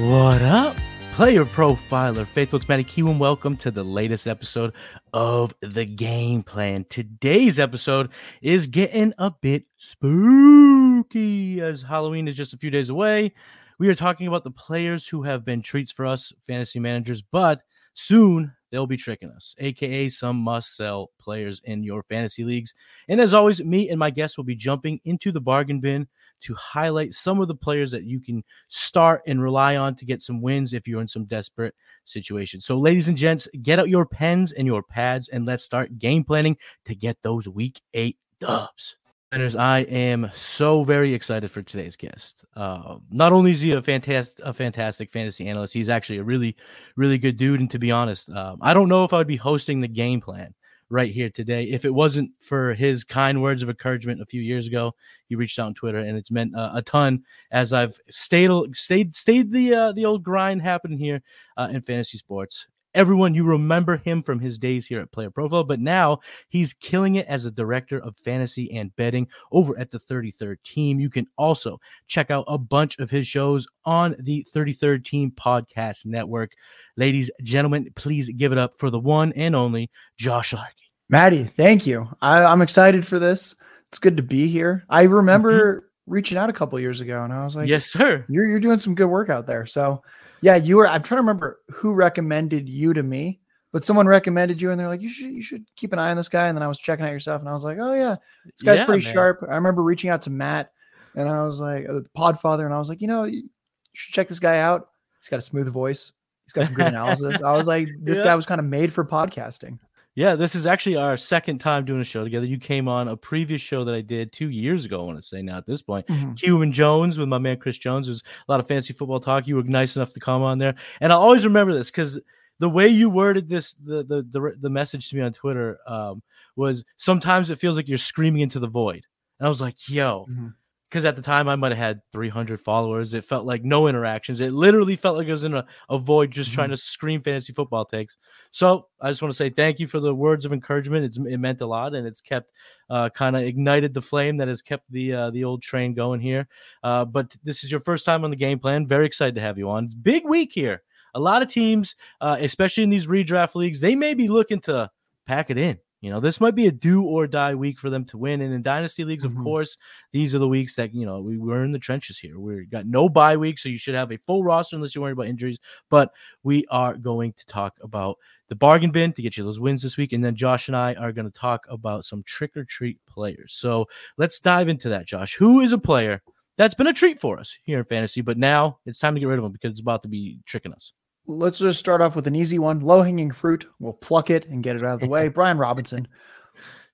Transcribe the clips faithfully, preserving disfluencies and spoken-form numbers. What up, Player Profiler faithful? It's Matty Kiwoom. Welcome to the latest episode of The Game Plan. Today's episode is getting a bit spooky as Halloween is just a few days away. We are talking about the players who have been treats for us fantasy managers, but soon they'll be tricking us, aka some must-sell players in your fantasy leagues. And as always, me and my guests will be jumping into the bargain bin to highlight some of the players that you can start and rely on to get some wins if you're in some desperate situation. So ladies and gents, get out your pens and your pads and let's start game planning to get those week eight dubs. I am so very excited for today's guest. Uh, not only is he a fantastic, a fantastic fantasy analyst, he's actually a really, really good dude. And to be honest, um, I don't know if I would be hosting the game plan right here today if it wasn't for his kind words of encouragement a few years ago. He reached out on Twitter, and it's meant uh, a ton as I've stayed stayed stayed the uh, the old grind happening here uh, in fantasy sports. Everyone, you remember him from his days here at Player Profile, but now he's killing it as a director of fantasy and betting over at the thirty-third Team. You can also check out a bunch of his shows on the thirty-third Team Podcast Network. Ladies, gentlemen, please give it up for the one and only Josh Larkey. Maddie, thank you. I, I'm excited for this. It's good to be here. I remember mm-hmm. reaching out a couple years ago, and I was like, yes, sir. You're, you're doing some good work out there, so... Yeah, you were. I'm trying to remember who recommended you to me, but someone recommended you, and they're like, "You should, you should keep an eye on this guy." And then I was checking out your stuff, and I was like, "Oh yeah, this guy's yeah, pretty man. sharp." I remember reaching out to Matt, and I was like, the Podfather, and I was like, "You know, you should check this guy out. He's got a smooth voice. He's got some good analysis." I was like, "This yeah. guy was kind of made for podcasting." Yeah, this is actually our second time doing a show together. You came on a previous show that I did two years ago, I want to say now at this point. Mm-hmm. Q and Jones with my man Chris Jones. There's a lot of fantasy football talk. You were nice enough to come on there. And I'll always remember this because the way you worded this, the, the the the message to me on Twitter um, was sometimes it feels like you're screaming into the void. And I was like, yo, because mm-hmm. at the time I might have had three hundred followers. It felt like no interactions. It literally felt like it was in a, a void just mm-hmm. trying to scream fantasy football takes. So I just want to say thank you for the words of encouragement. It's, it meant a lot, and it's kept uh, kind of ignited the flame that has kept the uh, the old train going here. Uh, but this is your first time on the game plan. Very excited to have you on. It's big week here. A lot of teams, uh, especially in these redraft leagues, they may be looking to pack it in. You know, this might be a do or die week for them to win. And in dynasty leagues, of mm-hmm. course, these are the weeks that, you know, we were in the trenches here. We got no bye week, so you should have a full roster unless you're worried about injuries. But we are going to talk about the bargain bin to get you those wins this week. And then Josh and I are going to talk about some trick or treat players. So let's dive into that, Josh. Who is a player that's been a treat for us here in fantasy, but now it's time to get rid of him because it's about to be tricking us? Let's just start off with an easy one. Low-hanging fruit. We'll pluck it and get it out of the way. Brian Robinson.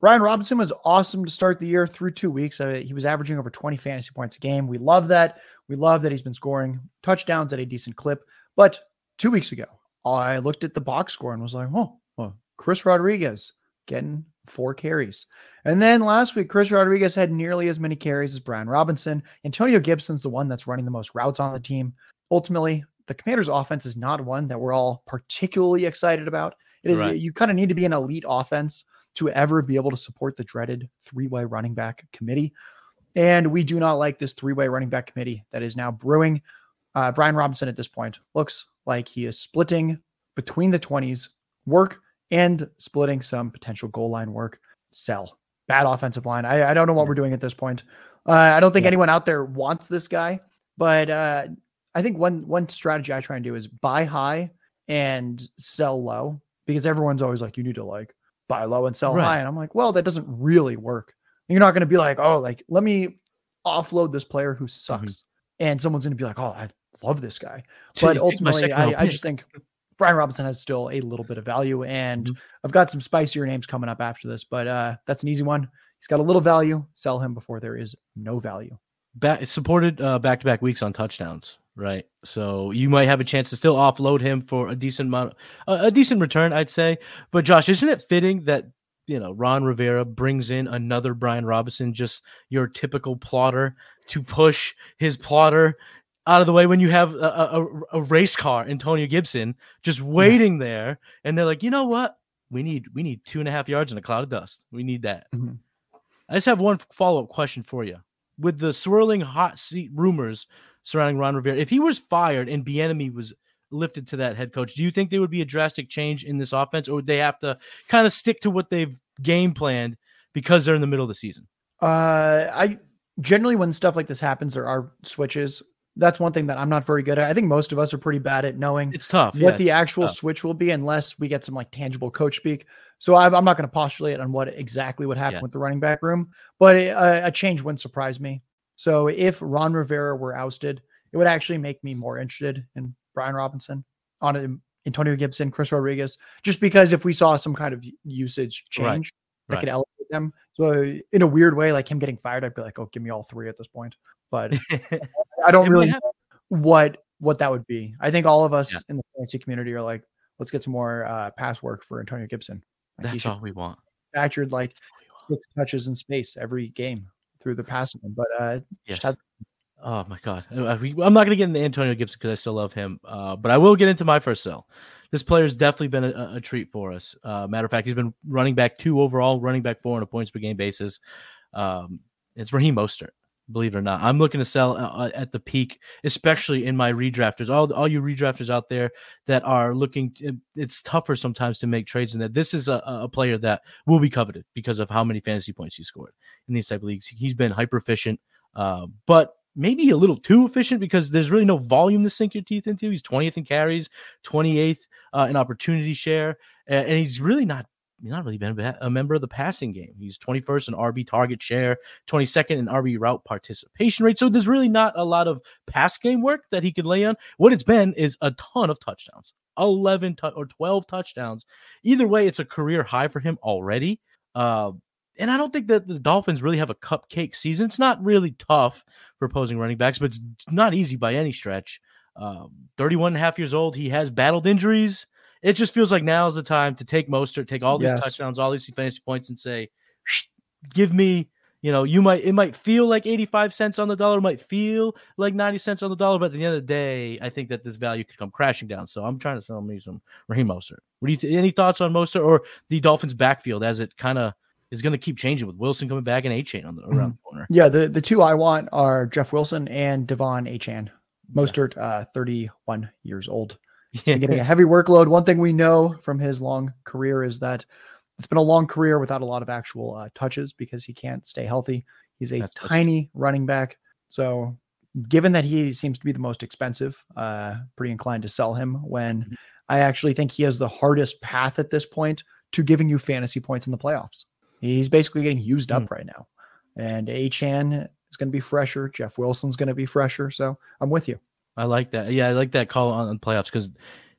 Brian Robinson was awesome to start the year through two weeks. Uh, he was averaging over twenty fantasy points a game. We love that. We love that he's been scoring touchdowns at a decent clip. But two weeks ago, I looked at the box score and was like, oh, well, Chris Rodriguez getting four carries. And then last week, Chris Rodriguez had nearly as many carries as Brian Robinson. Antonio Gibson's the one that's running the most routes on the team. Ultimately, the Commanders' offense is not one that we're all particularly excited about. It is right. You kind of need to be an elite offense to ever be able to support the dreaded three-way running back committee. And we do not like this three-way running back committee that is now brewing. Uh, Brian Robinson at this point looks like he is splitting between the twenties work and splitting some potential goal line work. Sell. Bad offensive line. I, I don't know what we're doing at this point. Uh, I don't think yeah. anyone out there wants this guy, but uh, I think one one strategy I try and do is buy high and sell low, because everyone's always like, you need to like buy low and sell right. high. And I'm like, well, that doesn't really work. You're not going to be like, oh, like, let me offload this player who sucks. Mm-hmm. And someone's going to be like, oh, I love this guy. But ultimately, I, I just think Brian Robinson has still a little bit of value. And mm-hmm. I've got some spicier names coming up after this, but uh, that's an easy one. He's got a little value. Sell him before there is no value. Back, it's supported uh, back-to-back weeks on touchdowns, right? So you might have a chance to still offload him for a decent amount, a, a decent return, I'd say. But Josh, isn't it fitting that, you know, Ron Rivera brings in another Brian Robinson, just your typical plotter, to push his plotter out of the way when you have a, a, a race car, Antonio Gibson, just waiting yes. there. And they're like, you know what? We need, we need two and a half yards in a cloud of dust. We need that. Mm-hmm. I just have one follow-up question for you. With the swirling hot seat rumors surrounding Ron Rivera, if he was fired and Bieniemy was lifted to that head coach, do you think there would be a drastic change in this offense, or would they have to kind of stick to what they've game planned because they're in the middle of the season? Uh, I generally, when stuff like this happens, there are switches. That's one thing that I'm not very good at. I think most of us are pretty bad at knowing it's tough what yeah, the actual tough. switch will be, unless we get some like tangible coach speak. So I'm, I'm not going to postulate on what exactly would happen yeah. with the running back room, but it, uh, a change wouldn't surprise me. So if Ron Rivera were ousted, it would actually make me more interested in Brian Robinson, on Antonio Gibson, Chris Rodriguez, just because if we saw some kind of usage change right. that right. could elevate them. So in a weird way, like him getting fired, I'd be like, oh, give me all three at this point. But I don't really know what, what that would be. I think all of us yeah. in the fantasy community are like, let's get some more uh, pass work for Antonio Gibson. Like That's all we want. Factored like six touches in space every game through the passing. But uh, yes. just has- Oh, my God. I'm not going to get into Antonio Gibson because I still love him, uh, but I will get into my first sell. This player's definitely been a, a treat for us. Uh, matter of fact, he's been running back two overall, running back four on a points-per-game basis. Um, it's Raheem Mostert, believe it or not. I'm looking to sell uh, at the peak, especially in my redrafters. All, all you redrafters out there that are looking, to, it's tougher sometimes to make trades in that. This is a, a player that will be coveted because of how many fantasy points he scored in these type of leagues. He's been hyper-efficient, uh, but maybe a little too efficient because there's really no volume to sink your teeth into. He's twentieth in carries, twenty-eighth uh, in opportunity share, and, and he's really not not really been a member of the passing game. He's twenty-first in R B target share, twenty-second in R B route participation rate. So there's really not a lot of pass game work that he could lay on. What it's been is a ton of touchdowns, eleven t- or twelve touchdowns. Either way, it's a career high for him already. Uh, And I don't think that the Dolphins really have a cupcake season. It's not really tough for opposing running backs, but it's not easy by any stretch. Um, thirty-one and a half years old, he has battled injuries. It just feels like now is the time to take Mostert, take all these yes. touchdowns, all these fantasy points, and say, give me, you know, you might, it might feel like eighty-five cents on the dollar, it might feel like ninety cents on the dollar, but at the end of the day, I think that this value could come crashing down. So I'm trying to sell me some Raheem Mostert. What do you th- any thoughts on Mostert or the Dolphins' backfield as it kind of is going to keep changing with Wilson coming back and Achane on the around the corner? Yeah, the, the two I want are Jeff Wilson and Devon Achane. Mostert, uh, thirty-one years old. Yeah. Getting a heavy workload. One thing we know from his long career is that it's been a long career without a lot of actual uh, touches because he can't stay healthy. He's a That's tiny running back. So given that he seems to be the most expensive, uh, pretty inclined to sell him when mm-hmm. I actually think he has the hardest path at this point to giving you fantasy points in the playoffs. He's basically getting used up mm. right now. And Achane is going to be fresher. Jeff Wilson's going to be fresher. So I'm with you. I like that. Yeah, I like that call on, on playoffs because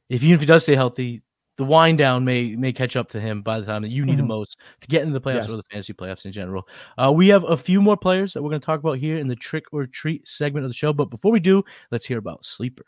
if, even if he does stay healthy, the wind down may may catch up to him by the time that you need mm-hmm. the most to get into the playoffs yes. or the fantasy playoffs in general. Uh, we have a few more players that we're going to talk about here in the trick or treat segment of the show. But before we do, let's hear about Sleeper.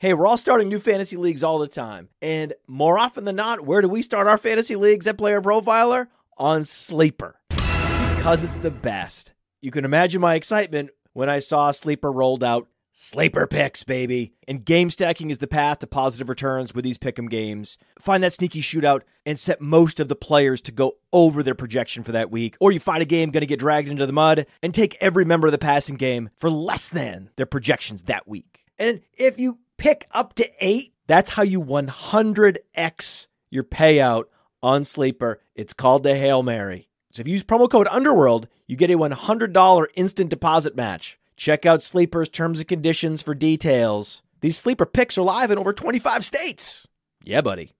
Hey, we're all starting new fantasy leagues all the time. And more often than not, where do we start our fantasy leagues at Player Profiler? On Sleeper. Because it's the best. You can imagine my excitement when I saw Sleeper rolled out Sleeper picks, baby. And game stacking is the path to positive returns with these pick'em games. Find that sneaky shootout and set most of the players to go over their projection for that week. Or you find a game going to get dragged into the mud and take every member of the passing game for less than their projections that week. And if you pick up to eight, that's how you one hundred x your payout on Sleeper. It's called the Hail Mary. So if you use promo code Underworld, you get a one hundred dollars instant deposit match. Check out Sleeper's terms and conditions for details. These Sleeper picks are live in over twenty-five states. Yeah, buddy.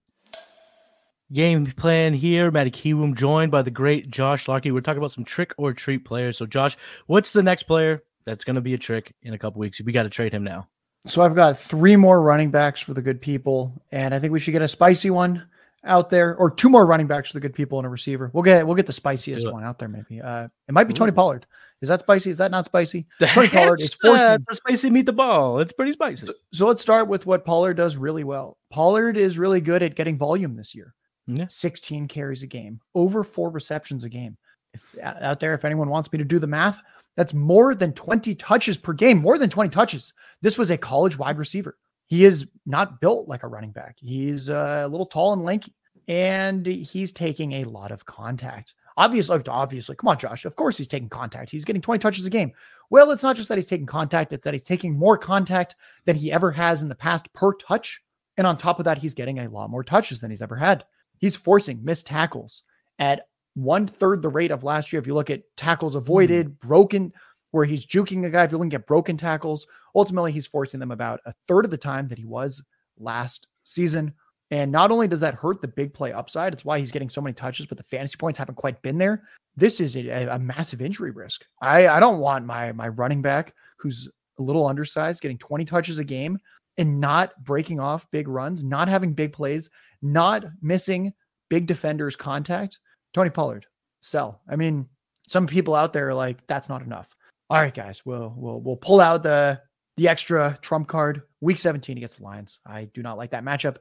Game plan here. Matty Kiwoom joined by the great Josh Larkey. We're talking about some trick or treat players. So, Josh, what's the next player that's going to be a trick in a couple weeks? We got to trade him now. So I've got three more running backs for the good people, and I think we should get a spicy one out there, or two more running backs for the good people and a receiver. We'll get we'll get the spiciest one out there, maybe. Uh, it might be Ooh. Tony Pollard. Is that spicy? Is that not spicy? Tony Pollard is forcing uh, spicy meet the ball. It's pretty spicy. So, so let's start with what Pollard does really well. Pollard is really good at getting volume this year. Yeah. sixteen carries a game, over four receptions a game. If out there, if anyone wants me to do the math, that's more than twenty touches per game, more than twenty touches. This was a college wide receiver. He is not built like a running back. He's a little tall and lanky, and he's taking a lot of contact. Obviously, obviously, come on, Josh. Of course he's taking contact. He's getting twenty touches a game. Well, it's not just that he's taking contact. It's that he's taking more contact than he ever has in the past per touch. And on top of that, he's getting a lot more touches than he's ever had. He's forcing missed tackles at one third the rate of last year. If you look at tackles avoided, mm. broken, where he's juking a guy, if you're looking at broken tackles, ultimately he's forcing them about a third of the time that he was last season. And not only does that hurt the big play upside, it's why he's getting so many touches, but the fantasy points haven't quite been there. This is a, a massive injury risk. I, I don't want my my running back, who's a little undersized, getting twenty touches a game and not breaking off big runs, not having big plays, not missing big defenders' contact. Tony Pollard, sell. I mean, some people out there are like, that's not enough. All right, guys, we'll we'll we'll pull out the the extra trump card. Week seventeen against the Lions. I do not like that matchup.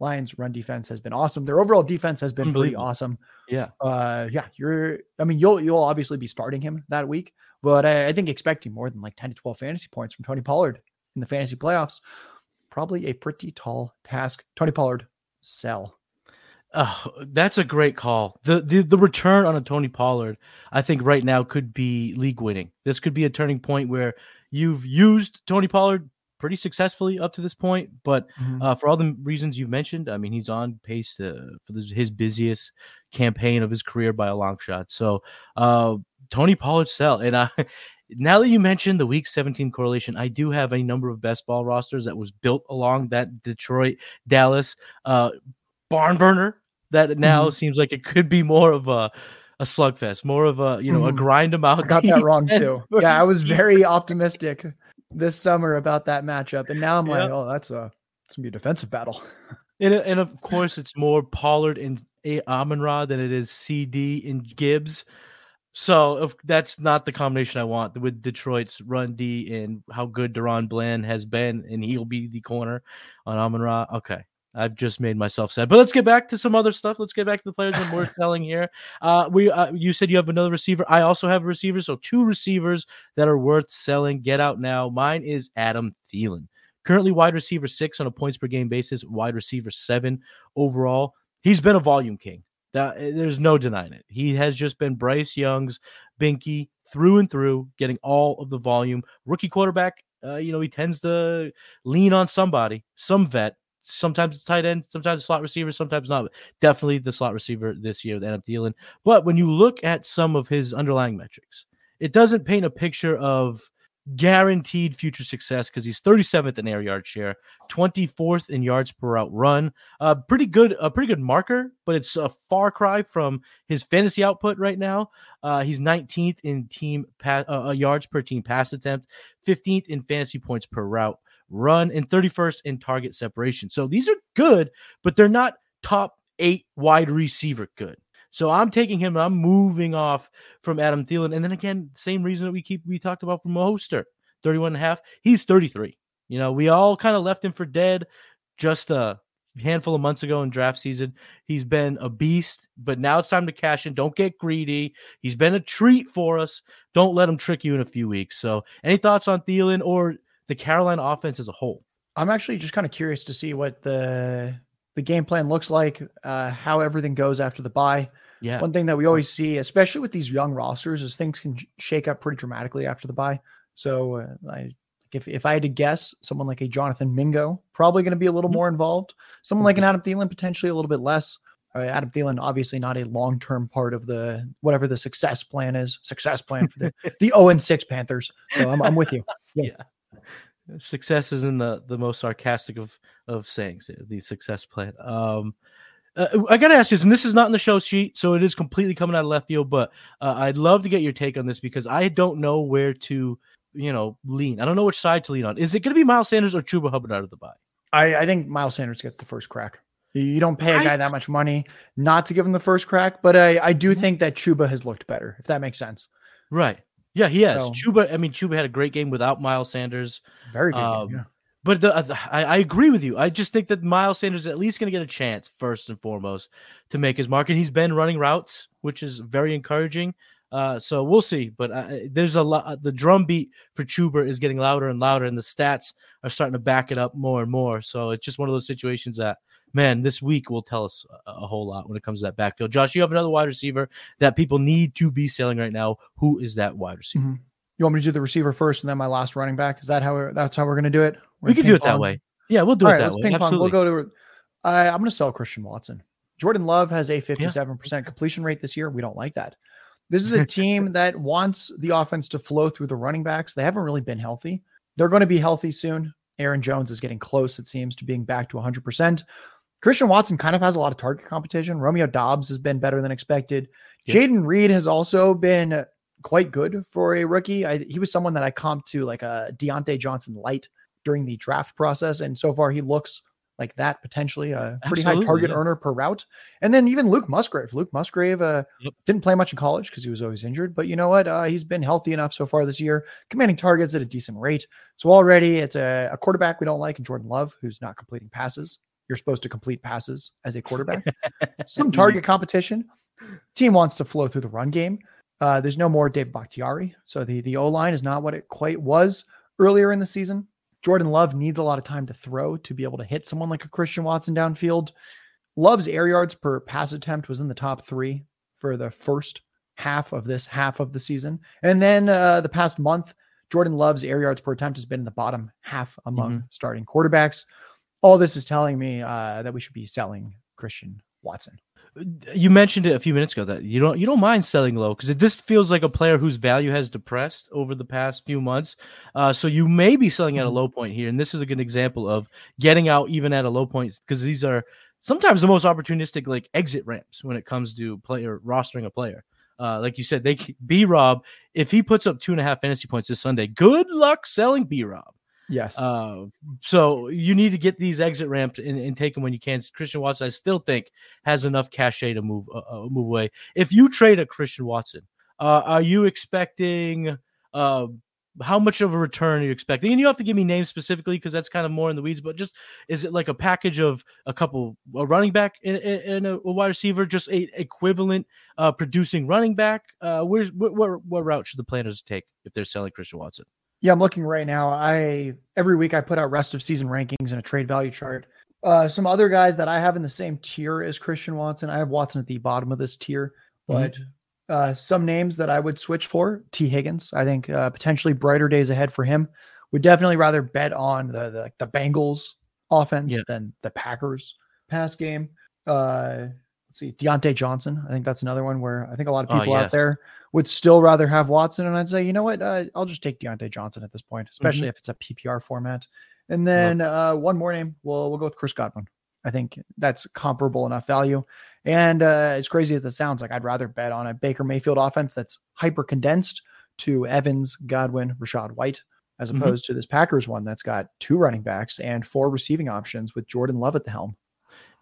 Lions run defense has been awesome. Their overall defense has been pretty awesome. Yeah. Uh, yeah. You're, I mean, you'll, you'll obviously be starting him that week, but I, I think expecting more than like ten to twelve fantasy points from Tony Pollard in the fantasy playoffs, probably a pretty tall task. Tony Pollard, sell. Oh, that's a great call. The, the the return on a Tony Pollard, I think right now could be league winning. This could be a turning point where you've used Tony Pollard pretty successfully up to this point, but mm-hmm. uh, for all the reasons you've mentioned, I mean, he's on pace to, for this, his busiest campaign of his career by a long shot. So uh, Tony Pollard, sell. And I, now that you mentioned the Week seventeen correlation, I do have a number of best ball rosters that was built along that Detroit, Dallas uh, barn burner that now mm-hmm. seems like it could be more of a, a slugfest, more of a, you know, mm-hmm. a grind them out. I got that wrong too. Yeah, I was very optimistic this summer about that matchup, and now I'm yeah. like, oh, that's a it's gonna be a defensive battle. And and of course, it's more Pollard and Amon-Ra than it is C D and Gibbs. So if that's not the combination I want with Detroit's run D and how good Deron Bland has been, and he'll be the corner on Amon-Ra. Okay, I've just made myself sad. But let's get back to some other stuff. Let's get back to the players that we're telling here. Uh, we uh, you said you have another receiver. I also have a receiver, so two receivers that are worth selling. Get out now. Mine is Adam Thielen. Currently wide receiver six on a points-per-game basis, wide receiver seven overall. He's been a volume king. That, there's no denying it. He has just been Bryce Young's binky through and through, getting all of the volume. Rookie quarterback, uh, you know, he tends to lean on somebody, some vet. Sometimes tight end, sometimes slot receiver, sometimes not. Definitely the slot receiver this year with Adam Thielen. But when you look at some of his underlying metrics, it doesn't paint a picture of guaranteed future success because he's thirty-seventh in air yard share, twenty-fourth in yards per route run. Uh, pretty good, a pretty good marker, but it's a far cry from his fantasy output right now. Uh, he's nineteenth in team pa- uh, yards per team pass attempt, fifteenth in fantasy points per route run, and thirty-first in target separation. So these are good, but they're not top eight wide receiver good. So I'm taking him. I'm moving off from Adam Thielen. And then again, same reason that we keep, we talked about from Mostert, thirty-one and a half. He's thirty-three. You know, we all kind of left him for dead just a handful of months ago in draft season. He's been a beast, but now it's time to cash in. Don't get greedy. He's been a treat for us. Don't let him trick you in a few weeks. So any thoughts on Thielen or the Carolina offense as a whole. I'm actually just kind of curious to see what the the game plan looks like, uh, how everything goes after the bye. Yeah. One thing that we always see, especially with these young rosters, is things can shake up pretty dramatically after the bye. So uh, I, if if I had to guess, someone like a Jonathan Mingo, probably going to be a little mm-hmm. more involved. Someone mm-hmm. like an Adam Thielen, potentially a little bit less. Uh, Adam Thielen, obviously not a long-term part of the whatever the success plan is, success plan for the, the oh and six Panthers. So I'm, I'm with you. Yeah. yeah. Success is in the, the most sarcastic of, of sayings, the success plan. Um, uh, I got to ask this, and this is not in the show sheet, so it is completely coming out of left field, but uh, I'd love to get your take on this because I don't know where to, you know, lean. I don't know which side to lean on. Is it going to be Miles Sanders or Chuba Hubbard out of the bye? I, I think Miles Sanders gets the first crack. You don't pay a guy I, that much money not to give him the first crack, but I, I do think that Chuba has looked better, if that makes sense. Right. Yeah, he has. So, Chuba, I mean, Chuba had a great game without Miles Sanders. Very good um, game, yeah. But the, the, I, I agree with you. I just think that Miles Sanders is at least going to get a chance, first and foremost, to make his mark. And he's been running routes, which is very encouraging. Uh, so we'll see. But uh, there's a lot. The drumbeat for Chuba is getting louder and louder, and the stats are starting to back it up more and more. So it's just one of those situations that, man, this week will tell us a whole lot when it comes to that backfield. Josh, you have another wide receiver that people need to be selling right now. Who is that wide receiver? Mm-hmm. You want me to do the receiver first and then my last running back? Is that how that's how we're going to do it? We're we can do it pong. That way. Yeah, we'll do All it right, that way. Ping pong. We'll go to. Uh, I'm going to sell Christian Watson. Jordan Love has a fifty-seven percent yeah. completion rate this year. We don't like that. This is a team that wants the offense to flow through the running backs. They haven't really been healthy. They're going to be healthy soon. Aaron Jones is getting close, it seems, to being back to one hundred percent. Christian Watson kind of has a lot of target competition. Romeo Dobbs has been better than expected. Yeah. Jaden Reed has also been quite good for a rookie. I, he was someone that I comped to like a Diontae Johnson light during the draft process. And so far he looks like that, potentially a pretty Absolutely, high target yeah. earner per route. And then even Luke Musgrave, Luke Musgrave uh, yep. didn't play much in college because he was always injured, but you know what? Uh, he's been healthy enough so far this year, commanding targets at a decent rate. So already it's a, a quarterback we don't like in Jordan Love, who's not completing passes. You're supposed to complete passes as a quarterback. Some target competition. Team wants to flow through the run game. Uh, there's no more Dave Bakhtiari. So the, the O-line is not what it quite was earlier in the season. Jordan Love needs a lot of time to throw to be able to hit someone like a Christian Watson downfield. Love's air yards per pass attempt was in the top three for the first half of this half of the season. And then uh, the past month, Jordan Love's air yards per attempt has been in the bottom half among mm-hmm. starting quarterbacks. All this is telling me uh, that we should be selling Christian Watson. You mentioned it a few minutes ago that you don't you don't mind selling low because this feels like a player whose value has depressed over the past few months. Uh, so you may be selling at a low point here, and this is a good example of getting out even at a low point because these are sometimes the most opportunistic like exit ramps when it comes to player rostering a player. Uh, like you said, they B-Rob, if he puts up two and a half fantasy points this Sunday, good luck selling B-Rob. Yes. Uh, so you need to get these exit ramps and, and take them when you can. Christian Watson, I still think, has enough cachet to move uh, move away. If you trade a Christian Watson, uh, are you expecting uh, how much of a return are you expecting? And you have to give me names specifically because that's kind of more in the weeds. But just is it like a package of a couple a running back and, and a wide receiver, just a equivalent uh, producing running back? Uh, where what what route should the planners take if they're selling Christian Watson? Yeah, I'm looking right now. I every week I put out rest of season rankings and a trade value chart. Uh, some other guys that I have in the same tier as Christian Watson. I have Watson at the bottom of this tier, but mm-hmm. uh, some names that I would switch for: T. Higgins. I think uh, potentially brighter days ahead for him. Would definitely rather bet on the the, the Bengals offense yeah. than the Packers pass game. Uh, let's see, Diontae Johnson. I think that's another one where I think a lot of people oh, yes. out there would still rather have Watson. And I'd say, you know what? Uh, I'll just take Diontae Johnson at this point, especially mm-hmm. if it's a P P R format. And then yeah. uh, one more name, we'll, we'll go with Chris Godwin. I think that's comparable enough value. And uh, as crazy as it sounds, like I'd rather bet on a Baker Mayfield offense that's hyper condensed to Evans, Godwin, Rachaad White, as opposed mm-hmm. to this Packers one that's got two running backs and four receiving options with Jordan Love at the helm.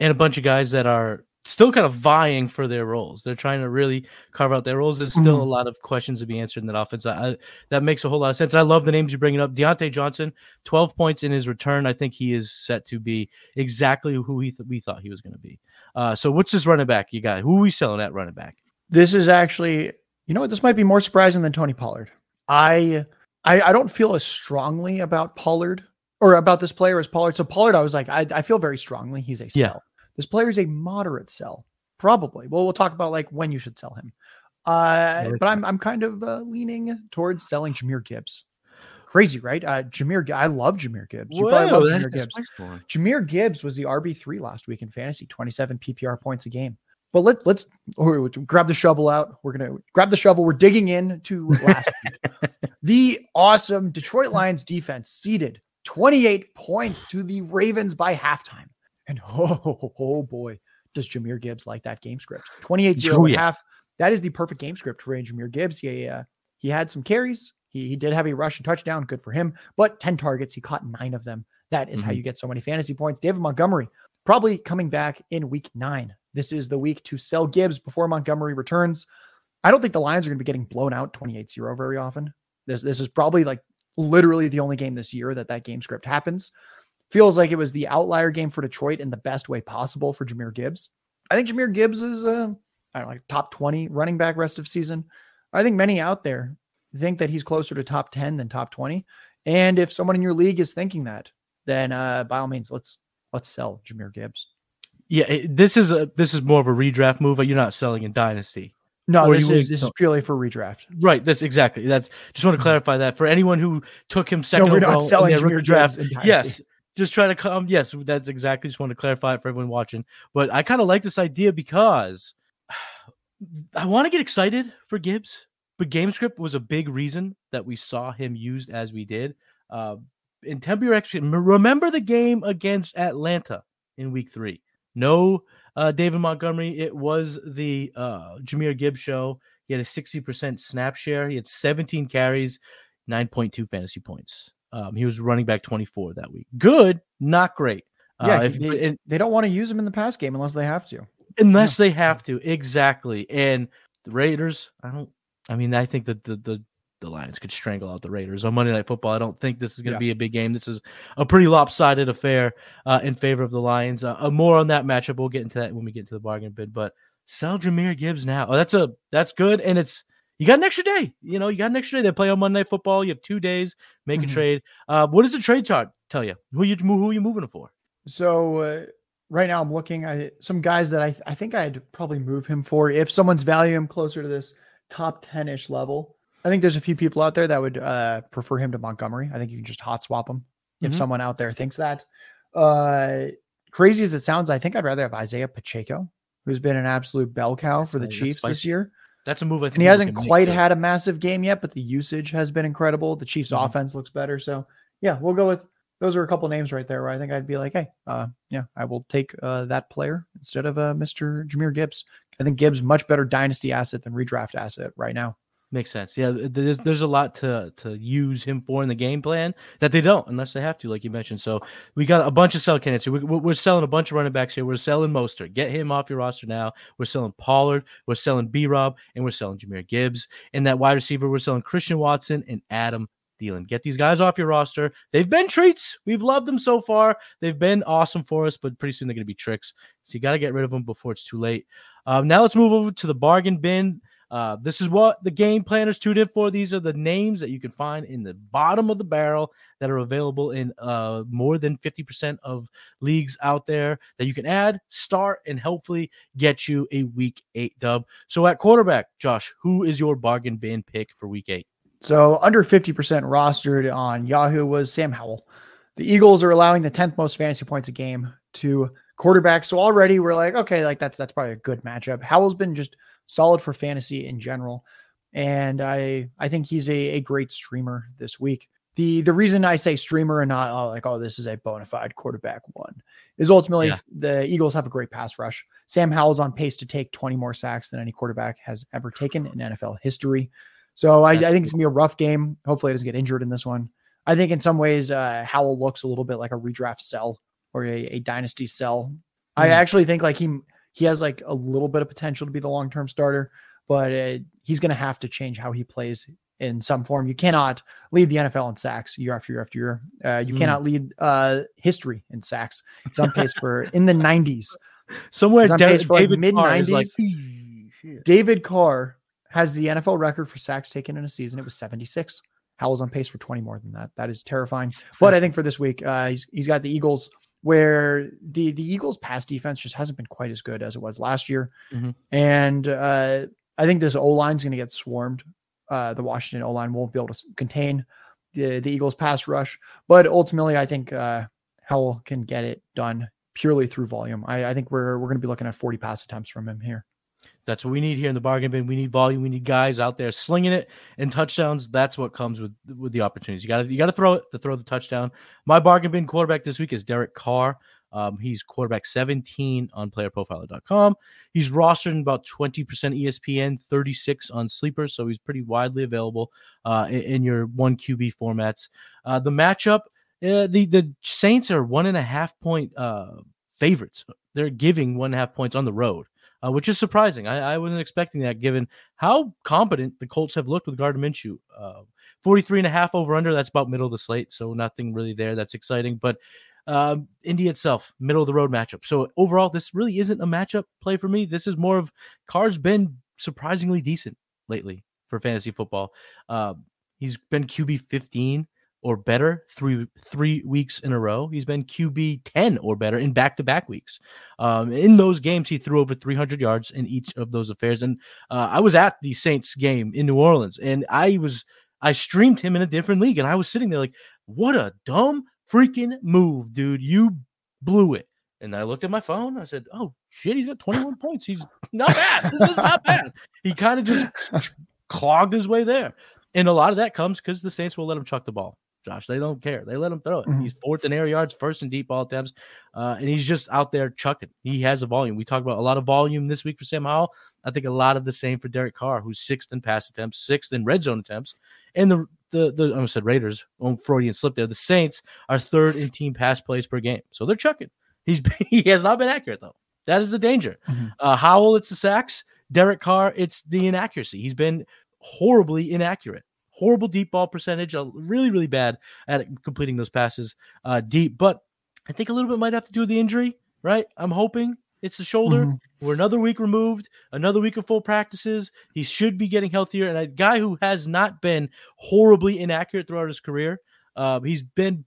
And a bunch of guys that are still kind of vying for their roles. They're trying to really carve out their roles. There's still mm-hmm. a lot of questions to be answered in that offense. I, I, that makes a whole lot of sense. I love the names you're bringing up. Diontae Johnson, twelve points in his return. I think he is set to be exactly who he th- we thought he was going to be. Uh, so what's this running back you got? Who are we selling at running back? This is actually, you know what? This might be more surprising than Tony Pollard. I I, I don't feel as strongly about Pollard or about this player as Pollard. So Pollard, I was like, I, I feel very strongly. He's a sell. Yeah. This player is a moderate sell, probably. Well, we'll talk about like when you should sell him. Uh, but I'm I'm kind of uh, leaning towards selling Jahmyr Gibbs. Crazy, right? Uh, Jahmyr, I love Jahmyr Gibbs. You Whoa, probably love Jahmyr Gibbs. Jahmyr Gibbs was the R B three last week in fantasy, twenty-seven P P R points a game. But let's let's or, grab the shovel out. We're gonna grab the shovel. We're digging in to last week. The awesome Detroit Lions defense ceded twenty-eight points to the Ravens by halftime. And oh, oh, oh boy, does Jahmyr Gibbs like that game script? twenty-eight zero oh, yeah. half. That is the perfect game script for Jahmyr Gibbs. He uh, he had some carries. He, he did have a rush and touchdown. Good for him. But ten targets, he caught nine of them. That is mm-hmm. how you get so many fantasy points. David Montgomery probably coming back in week nine. This is the week to sell Gibbs before Montgomery returns. I don't think the Lions are going to be getting blown out twenty-eight zero very often. This this is probably like literally the only game this year that that game script happens. Feels like it was the outlier game for Detroit in the best way possible for Jahmyr Gibbs. I think Jahmyr Gibbs is uh, I don't know, like top twenty running back rest of season. I think many out there think that he's closer to top ten than top twenty. And if someone in your league is thinking that, then uh, by all means, let's let's sell Jahmyr Gibbs. Yeah, it, this is a this is more of a redraft move. You're not selling in Dynasty. No, this is this is purely for redraft. Right. That's exactly. That's just want to clarify that for anyone who took him second. No, we're not selling Jahmyr Gibbs in Dynasty. Yes. Just trying to come. Yes, that's exactly. Just want to clarify it for everyone watching. But I kind of like this idea because I want to get excited for Gibbs, but game script was a big reason that we saw him used as we did. Uh, in temporary action, remember the game against Atlanta in week three? No, uh, David Montgomery. It was the uh, Jahmyr Gibbs show. He had a sixty percent snap share. He had seventeen carries, nine point two fantasy points. Um, he was running back twenty-four that week. Good, not great. Yeah, uh, if, they, and, they don't want to use him in the pass game unless they have to. Unless yeah. they have to, exactly. And the Raiders, I don't. I mean, I think that the the, the Lions could strangle out the Raiders on Monday Night Football. I don't think this is going to yeah. be a big game. This is a pretty lopsided affair uh, in favor of the Lions. Uh, more on that matchup. We'll get into that when we get into the bargain bid. But sell Jahmyr Gibbs now. Oh, that's a that's good, and it's. You got an extra day. You know, you got an extra day. They play on Monday Night Football. You have two days. Make mm-hmm. a trade. Uh, what does the trade chart tell you? Who you who are you moving it for? So uh, right now I'm looking at some guys that I, th- I think I'd probably move him for if someone's value him closer to this top ten-ish level. I think there's a few people out there that would uh, prefer him to Montgomery. I think you can just hot swap him mm-hmm. if someone out there thinks that. Uh, crazy as it sounds, I think I'd rather have Isaiah Pacheco, who's been an absolute bell cow that's for the Chiefs this year. That's a move. I think and he hasn't quite had a massive game yet, but the usage has been incredible. The Chiefs' mm-hmm. offense looks better. So, yeah, we'll go with those are a couple names right there where I think I'd be like, hey, uh, yeah, I will take uh, that player instead of uh, Mister Jahmyr Gibbs. I think Gibbs much better dynasty asset than redraft asset right now. Makes sense. Yeah, there's, there's a lot to to use him for in the game plan that they don't unless they have to, like you mentioned. So we got a bunch of sell candidates here. We, we're selling a bunch of running backs here. We're selling Mostert. Get him off your roster now. We're selling Pollard. We're selling B-Rob, and we're selling Jahmyr Gibbs. And that wide receiver, we're selling Christian Watson and Adam Thielen. Get these guys off your roster. They've been treats. We've loved them so far. They've been awesome for us, but pretty soon they're going to be tricks. So you got to get rid of them before it's too late. Um, now let's move over to the bargain bin. Uh, this is what the game planners tuned in for. These are the names that you can find in the bottom of the barrel that are available in uh, more than fifty percent of leagues out there that you can add, start, and hopefully get you a week eight dub. So at quarterback, Josh, who is your bargain bin pick for week eight? So under fifty percent rostered on Yahoo was Sam Howell. The Eagles are allowing the tenth most fantasy points a game to quarterbacks. So already we're like, okay, like that's, that's probably a good matchup. Howell's been just solid for fantasy in general. And I I think he's a, a great streamer this week. The the reason I say streamer and not oh, like, oh, this is a bona fide quarterback one is ultimately yeah. the Eagles have a great pass rush. Sam Howell's on pace to take twenty more sacks than any quarterback has ever taken in N F L history. So I, I think it's going to be a rough game. Hopefully he doesn't get injured in this one. I think in some ways uh, Howell looks a little bit like a redraft sell or a, a dynasty sell. Mm. I actually think like he... He has like a little bit of potential to be the long-term starter, but uh, he's going to have to change how he plays in some form. You cannot lead the N F L in sacks year after year after year. Uh, you mm. cannot lead uh, history in sacks. It's on pace for in the nineties. Somewhere down da- like mid nineties. Like, David Carr has the N F L record for sacks taken in a season. It was seventy-six. Howell's on pace for twenty more than that. That is terrifying. But I think for this week, uh, he's he's got the Eagles, where the the Eagles' pass defense just hasn't been quite as good as it was last year. Mm-hmm. And uh, I think this O-line is going to get swarmed. Uh, the Washington O-line won't be able to contain the, the Eagles' pass rush. But ultimately, I think uh, Howell can get it done purely through volume. I, I think we're we're going to be looking at forty pass attempts from him here. That's what we need here in the bargain bin. We need volume. We need guys out there slinging it and touchdowns. That's what comes with, with the opportunities. You got to you got to throw it to throw the touchdown. My bargain bin quarterback this week is Derek Carr. Um, he's quarterback seventeen on player profiler dot com. He's rostered in about twenty percent E S P N, thirty-six on Sleeper, so he's pretty widely available uh, in, in your one Q B formats. Uh, the matchup, uh, the the Saints are one and a half point uh, favorites. They're giving one and a half points on the road. Uh, which is surprising. I, I wasn't expecting that given how competent the Colts have looked with Gardner Minshew. Uh, forty-three and a half over under, that's about middle of the slate, so nothing really there that's exciting. But uh, Indy itself, middle of the road matchup. So overall, this really isn't a matchup play for me. This is more of Carr's been surprisingly decent lately for fantasy football. Uh, he's been Q B fifteen or better three three weeks in a row. He's been Q B ten or better in back-to-back weeks. Um, in those games, he threw over three hundred yards in each of those affairs. And uh, I was at the Saints game in New Orleans, and I was I streamed him in a different league, and I was sitting there like, what a dumb freaking move, dude. You blew it. And I looked at my phone. I said, oh, shit, he's got twenty-one points. He's not bad. This is not bad. He kind of just clogged his way there. And a lot of that comes because the Saints will let him chuck the ball. Josh, they don't care. They let him throw it. Mm-hmm. He's fourth in air yards, first in deep ball attempts, uh, and he's just out there chucking. He has a volume. We talked about a lot of volume this week for Sam Howell. I think a lot of the same for Derek Carr, who's sixth in pass attempts, sixth in red zone attempts, and the the the I almost said Raiders, on Freudian slip there. The Saints are third in team pass plays per game, so they're chucking. He's he has not been accurate though. That is the danger. Mm-hmm. Uh, Howell, it's the sacks. Derek Carr, it's the inaccuracy. He's been horribly inaccurate. Horrible deep ball percentage, really, really bad at completing those passes uh, deep. But I think a little bit might have to do with the injury, right? I'm hoping it's the shoulder. Mm-hmm. We're another week removed, another week of full practices. He should be getting healthier. And a guy who has not been horribly inaccurate throughout his career, uh, he's been,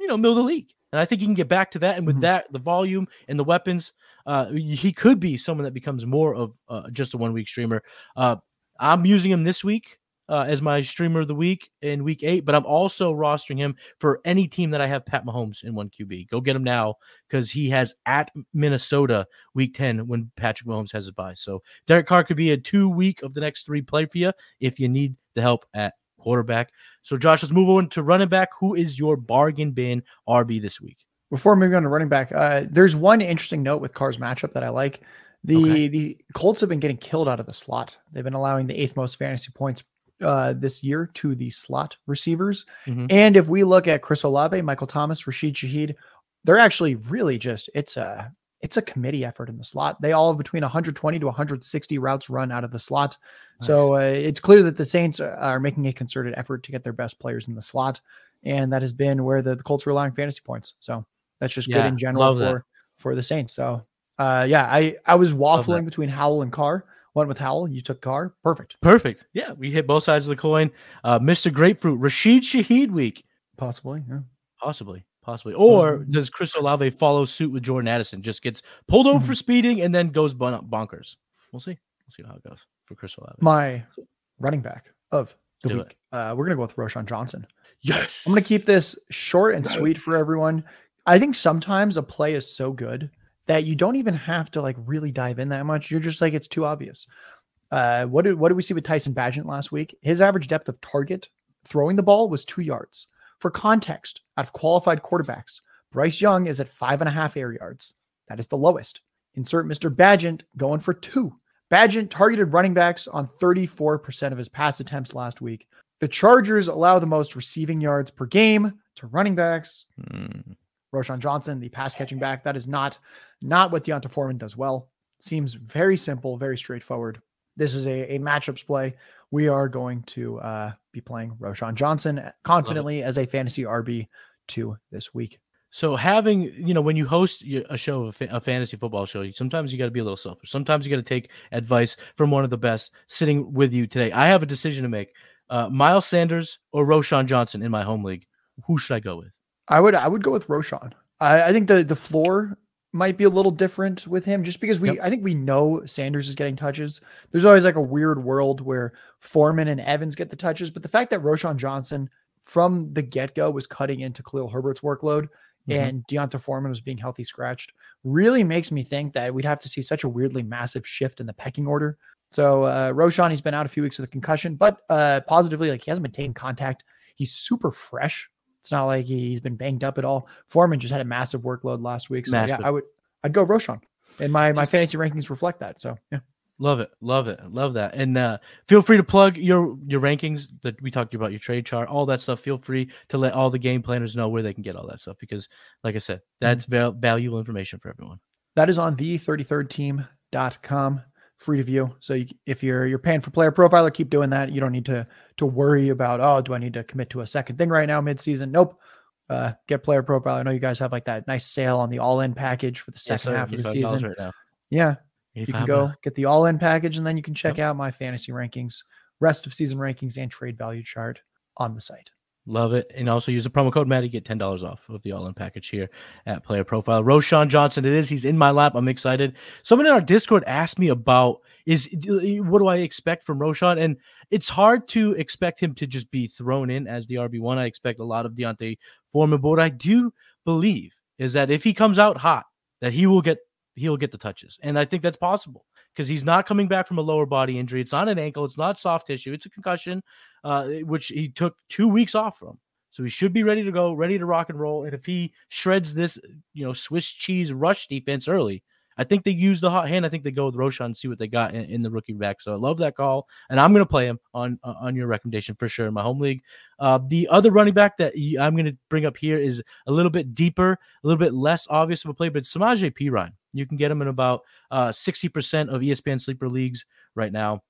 you know, middle of the league. And I think he can get back to that. And with mm-hmm. that, the volume and the weapons, uh, he could be someone that becomes more of uh, just a one-week streamer. Uh, I'm using him this week. Uh, as my streamer of the week in week eight, but I'm also rostering him for any team that I have Pat Mahomes in one Q B. Go get him now because he has at Minnesota week ten when Patrick Mahomes has a bye. So Derek Carr could be a two week of the next three play for you if you need the help at quarterback. So Josh, let's move on to running back. Who is your bargain bin R B this week? Before moving on to running back, uh, there's one interesting note with Carr's matchup that I like. The, okay. the Colts have been getting killed out of the slot. They've been allowing the eighth most fantasy points uh this year to the slot receivers. Mm-hmm. And if we look at Chris Olave, Michael Thomas, Rashid Shaheed, they're actually really just it's a it's a committee effort in the slot. They all have between one hundred twenty to one hundred sixty routes run out of the slot. Nice. So uh, it's clear that the Saints are making a concerted effort to get their best players in the slot, and that has been where the, the Colts were allowing fantasy points. So that's just yeah, good in general for that. for the Saints. So uh yeah, I I was waffling between Howell and Carr. Went with Howell. You took Carr. Perfect. Perfect. Yeah, we hit both sides of the coin. Uh, Mister Grapefruit, Rashid Shaheed week. Possibly. Yeah. Possibly. Possibly. Or mm-hmm. does Chris Olave follow suit with Jordan Addison? Just gets pulled over mm-hmm. for speeding and then goes bon- bonkers. We'll see. We'll see how it goes for Chris Olave. My running back of the Do week. Uh, we're going to go with Roshon Johnson. Yes. I'm going to keep this short and sweet for everyone. I think sometimes a play is so good that you don't even have to like really dive in that much. You're just like, it's too obvious. Uh, what did what did we see with Tyson Bagent last week? His average depth of target throwing the ball was two yards. For context, out of qualified quarterbacks, Bryce Young is at five and a half air yards. That is the lowest. Insert Mister Bagent going for two. Bagent targeted running backs on thirty-four percent of his pass attempts last week. The Chargers allow the most receiving yards per game to running backs. Hmm. Roshon Johnson, the pass catching back, that is not, not what D'Onta Foreman does well. Seems very simple, very straightforward. This is a, a matchups play. We are going to uh, be playing Roshon Johnson confidently as a fantasy R B two this week. So having, you know, when you host a show, a fantasy football show, sometimes you got to be a little selfish. Sometimes you got to take advice from one of the best sitting with you today. I have a decision to make. Uh, Miles Sanders or Roshon Johnson in my home league. Who should I go with? I would I would go with Roshon. I, I think the, the floor might be a little different with him just because we yep. I think we know Sanders is getting touches. There's always like a weird world where Foreman and Evans get the touches, but the fact that Roshon Johnson from the get-go was cutting into Khalil Herbert's workload mm-hmm. and D'Onta Foreman was being healthy scratched really makes me think that we'd have to see such a weirdly massive shift in the pecking order. So uh, Roshon, he's been out a few weeks with a concussion, but uh, positively, like he hasn't been taking contact. He's super fresh. It's not like he's been banged up at all. Foreman just had a massive workload last week. So massive. yeah, I would, I'd go Roshon, and my, my fantasy rankings reflect that. So yeah. Love it. Love it. Love that. And uh, feel free to plug your, your rankings that we talked about, your trade chart, all that stuff. Feel free to let all the game planners know where they can get all that stuff. Because like I said, that's val- valuable information for everyone. That is on the thirty-third team dot com. Free to view. So you, if you're you're paying for Player Profiler, keep doing that. You don't need to to worry about, oh, do I need to commit to a second thing right now midseason? Nope. Uh, get Player Profiler. I know you guys have like that nice sale on the all-in package for the second yes, half of the season. Right now. Yeah. You can go get the all-in package, and then you can check yep. out my fantasy rankings, rest of season rankings, and trade value chart on the site. Love it. And also use the promo code Matty. Get ten dollars off of the all-in package here at Player Profile. Roshon Johnson, it is. He's in my lap. I'm excited. Someone in our Discord asked me about is what do I expect from Roshon? And it's hard to expect him to just be thrown in as the R B one. I expect a lot of D'Onta Foreman. But what I do believe is that if he comes out hot, that he will get he'll get the touches. And I think that's possible because he's not coming back from a lower body injury. It's not an ankle. It's not soft tissue. It's a concussion, uh, which he took two weeks off from. So he should be ready to go, ready to rock and roll. And if he shreds this, you know, Swiss cheese rush defense early, I think they use the hot hand. I think they go with Roshon and see what they got in, in the rookie back. So I love that call. And I'm going to play him on, on your recommendation for sure in my home league. Uh, the other running back that I'm going to bring up here is a little bit deeper, a little bit less obvious of a play, but Samaje Perine. You can get him in about uh, sixty percent of E S P N Sleeper leagues right now.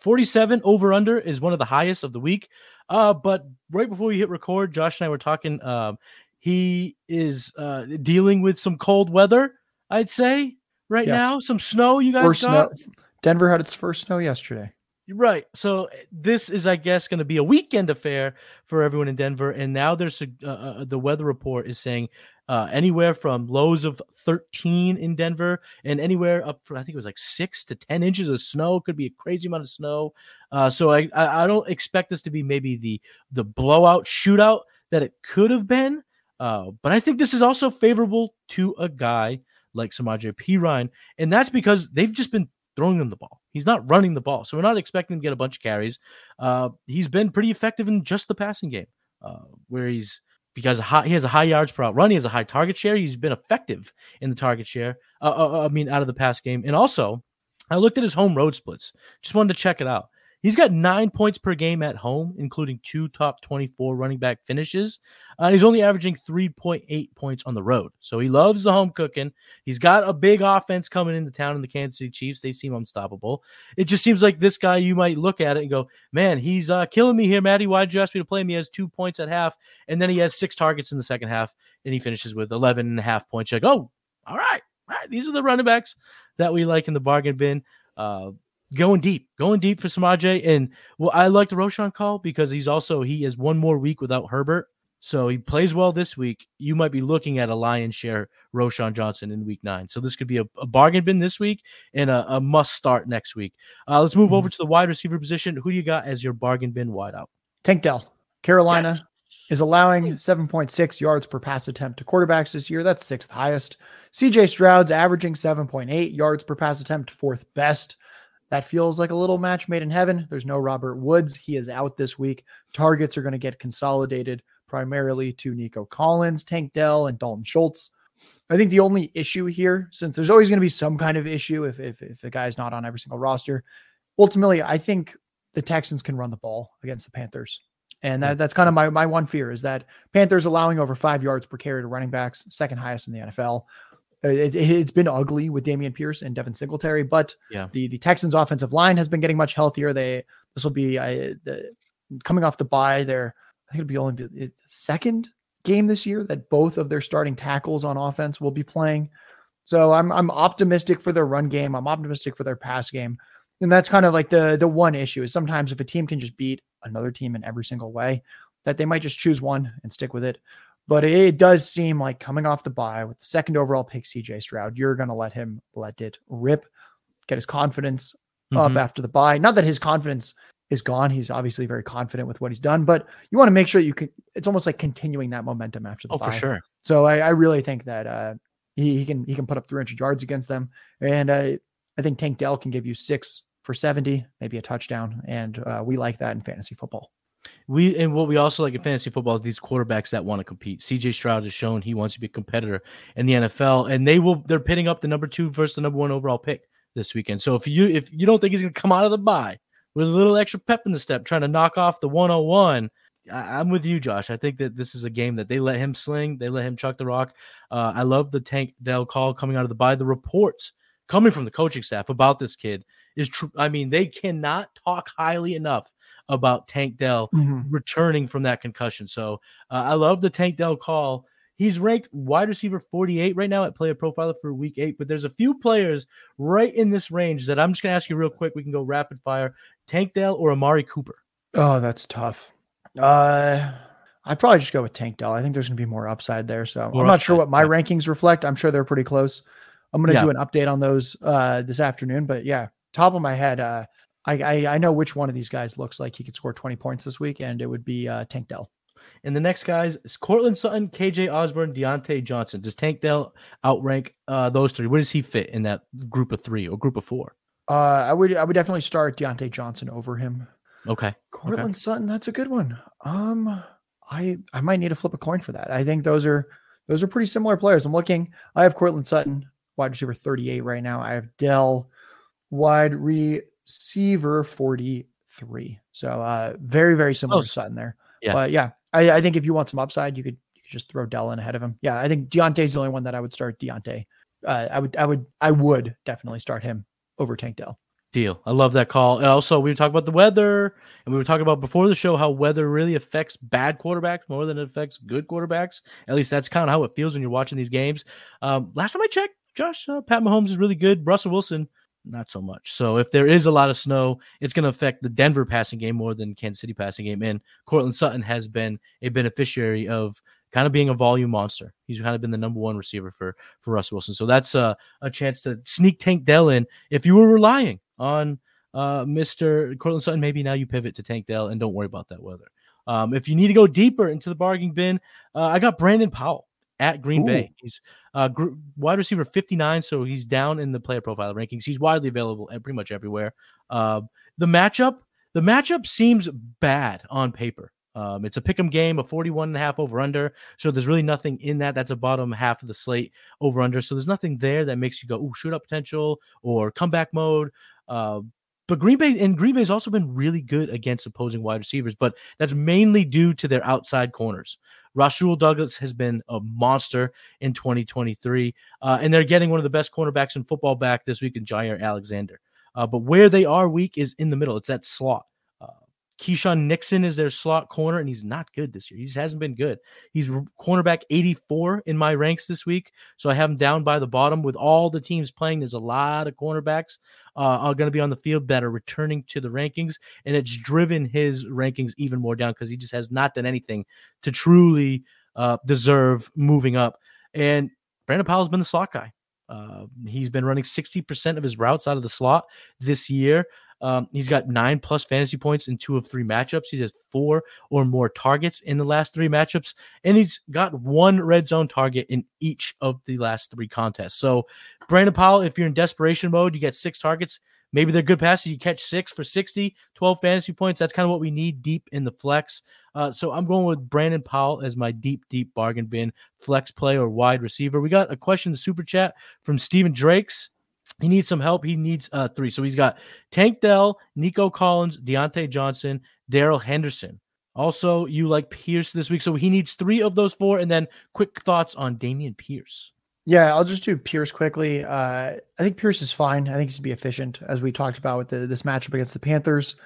forty-seven over under is one of the highest of the week. Uh, but right before we hit record, Josh and I were talking. Uh, he is uh, dealing with some cold weather, I'd say. Right yes. now, some snow you guys first got. Snow. Denver had its first snow yesterday. Right. So this is, I guess, going to be a weekend affair for everyone in Denver. And now there's a, uh, the weather report is saying uh, anywhere from lows of thirteen in Denver and anywhere up for, I think it was like six to ten inches of snow. Could be a crazy amount of snow. Uh, so I, I don't expect this to be maybe the, the blowout shootout that it could have been. Uh, but I think this is also favorable to a guy like Samaje Perine, and that's because they've just been throwing him the ball. He's not running the ball, so we're not expecting him to get a bunch of carries. Uh, he's been pretty effective in just the passing game, uh, where he's because high, he has a high yards per out run, he has a high target share. He's been effective in the target share. Uh, uh, I mean, out of the pass game, and also I looked at his home road splits. Just wanted to check it out. He's got nine points per game at home, including two top twenty-four running back finishes. Uh, he's only averaging three point eight points on the road. So he loves the home cooking. He's got a big offense coming into town in the Kansas City Chiefs. They seem unstoppable. It just seems like this guy, you might look at it and go, man, he's uh, killing me here, Matty. Why'd you ask me to play him? He has two points at half, and then he has six targets in the second half, and he finishes with eleven and a half points. You're like, oh, all right, all right. These are the running backs that we like in the bargain bin. Uh, Going deep, going deep for Samaje. And well, I like the Roshon call because he's also, he has one more week without Herbert. So he plays well this week. You might be looking at a lion's share Roshon Johnson in week nine. So this could be a, a bargain bin this week and a, a must start next week. Uh, let's move mm-hmm. over to the wide receiver position. Who do you got as your bargain bin wideout? Tank Dell. Carolina yes. is allowing seven point six yards per pass attempt to quarterbacks this year. That's sixth highest. C J Stroud's averaging seven point eight yards per pass attempt, fourth best. That feels like a little match made in heaven. There's no Robert Woods. He is out this week. Targets are going to get consolidated primarily to Nico Collins, Tank Dell, and Dalton Schultz. I think the only issue here, since there's always going to be some kind of issue if if, if a guy's not on every single roster, ultimately, I think the Texans can run the ball against the Panthers. And that, that's kind of my, my one fear is that Panthers allowing over five yards per carry to running backs, second highest in the N F L. It, it, it's been ugly with Dameon Pierce and Devin Singletary, but yeah. the, the Texans' offensive line has been getting much healthier. They this will be uh, the, coming off the bye. They're I think it'll be only the second game this year that both of their starting tackles on offense will be playing. So I'm I'm optimistic for their run game. I'm optimistic for their pass game, and that's kind of like the the one issue is sometimes if a team can just beat another team in every single way, that they might just choose one and stick with it. But it does seem like coming off the bye with the second overall pick, C J Stroud, you're going to let him let it rip, get his confidence mm-hmm. up after the bye. Not that his confidence is gone. He's obviously very confident with what he's done, but you want to make sure you can, it's almost like continuing that momentum after the oh, bye. For sure. So I, I really think that uh, he, he can, he can put up three hundred yards against them. And uh, I think Tank Dell can give you six for seventy, maybe a touchdown. And uh, we like that in fantasy football. We and what we also like in fantasy football is these quarterbacks that want to compete. C J Stroud has shown he wants to be a competitor in the N F L, and they will. They're pitting up the number two versus the number one overall pick this weekend. So if you if you don't think he's going to come out of the bye with a little extra pep in the step, trying to knock off the one oh one, I, I'm with you, Josh. I think that this is a game that they let him sling, they let him chuck the rock. Uh, I love the Tank Dell call coming out of the bye. The reports coming from the coaching staff about this kid is true. I mean, they cannot talk highly enough about Tank Dell mm-hmm. returning from that concussion. So uh, I love the Tank Dell call. He's ranked wide receiver forty-eight right now at Player Profiler for week eight, but there's a few players right in this range that I'm just going to ask you real quick. We can go rapid fire. Tank Dell or Amari Cooper? Oh, that's tough. Uh, I'd probably just go with Tank Dell. I think there's going to be more upside there. So more I'm not upside. sure what my yeah. rankings reflect. I'm sure they're pretty close. I'm going to yeah. do an update on those uh, this afternoon, but yeah, top of my head, uh, I, I know which one of these guys looks like he could score twenty points this week, and it would be uh, Tank Dell. And the next guys is Cortland Sutton, K J Osborne, Diontae Johnson. Does Tank Dell outrank uh, those three? Where does he fit in that group of three or group of four? Uh, I would I would definitely start Diontae Johnson over him. Okay. Cortland okay. Sutton, that's a good one. Um, I I might need to flip a coin for that. I think those are those are pretty similar players. I'm looking. I have Cortland Sutton, wide receiver thirty-eight right now. I have Dell, wide re. Receiver forty-three. So uh very, very similar oh, to Sutton there. Yeah. But yeah, I, I think if you want some upside, you could you could just throw Dell in ahead of him. Yeah, I think Deontay's the only one that I would start. Diontae. Uh I would I would I would definitely start him over Tank Dell. Deal. I love that call. Also, we were talking about the weather, and we were talking about before the show how weather really affects bad quarterbacks more than it affects good quarterbacks. At least that's kind of how it feels when you're watching these games. Um last time I checked, Josh, uh, Pat Mahomes is really good. Russell Wilson, not so much. So if there is a lot of snow, it's going to affect the Denver passing game more than Kansas City passing game. And Cortland Sutton has been a beneficiary of kind of being a volume monster. He's kind of been the number one receiver for, for Russ Wilson. So that's a, a chance to sneak Tank Dell in. If you were relying on uh, Mister Cortland Sutton, maybe now you pivot to Tank Dell and don't worry about that weather. Um, if you need to go deeper into the bargain bin, uh, I got Brandon Powell at Green Ooh. Bay. He's uh, gr- wide receiver fifty-nine, so he's down in the Player Profiler rankings. He's widely available and pretty much everywhere. Uh, the matchup, the matchup seems bad on paper. Um, it's a pick'em game, a forty-one and a half over-under, so there's really nothing in that. That's a bottom half of the slate over-under, so there's nothing there that makes you go, ooh, shoot-up potential or comeback mode. Uh, but Green Bay, and Green Bay's also been really good against opposing wide receivers, but that's mainly due to their outside corners. Rasul Douglas has been a monster in twenty twenty-three, uh, and they're getting one of the best cornerbacks in football back this week in Jair Alexander. Uh, but where they are weak is in the middle. It's that slot. Uh, Keyshawn Nixon is their slot corner, and he's not good this year. He just hasn't been good. He's cornerback eighty-four in my ranks this week, so I have him down by the bottom. With all the teams playing, there's a lot of cornerbacks uh, are going to be on the field that are returning to the rankings, and it's driven his rankings even more down because he just has not done anything to truly uh, deserve moving up. And Brandon Powell's been the slot guy. Uh, he's been running sixty percent of his routes out of the slot this year. Um, he's got nine plus fantasy points in two of three matchups. He has four or more targets in the last three matchups, and he's got one red zone target in each of the last three contests. So Brandon Powell, if you're in desperation mode, you get six targets. Maybe they're good passes. You catch six for sixty, twelve fantasy points. That's kind of what we need deep in the flex. Uh, so I'm going with Brandon Powell as my deep, deep bargain bin flex play or wide receiver. We got a question in the super chat from Steven Drakes. He needs some help. He needs uh, three. So he's got Tank Dell, Nico Collins, Diontae Johnson, Darrell Henderson. Also, you like Pierce this week. So he needs three of those four. And then quick thoughts on Damian Pierce. Yeah, I'll just do Pierce quickly. Uh, I think Pierce is fine. I think he's going to be efficient, as we talked about with the, this matchup against the Panthers.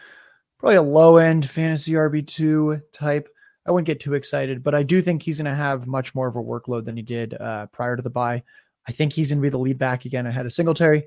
Probably a low-end fantasy R B two type. I wouldn't get too excited, but I do think he's going to have much more of a workload than he did uh, prior to the bye. I think he's going to be the lead back again ahead of Singletary.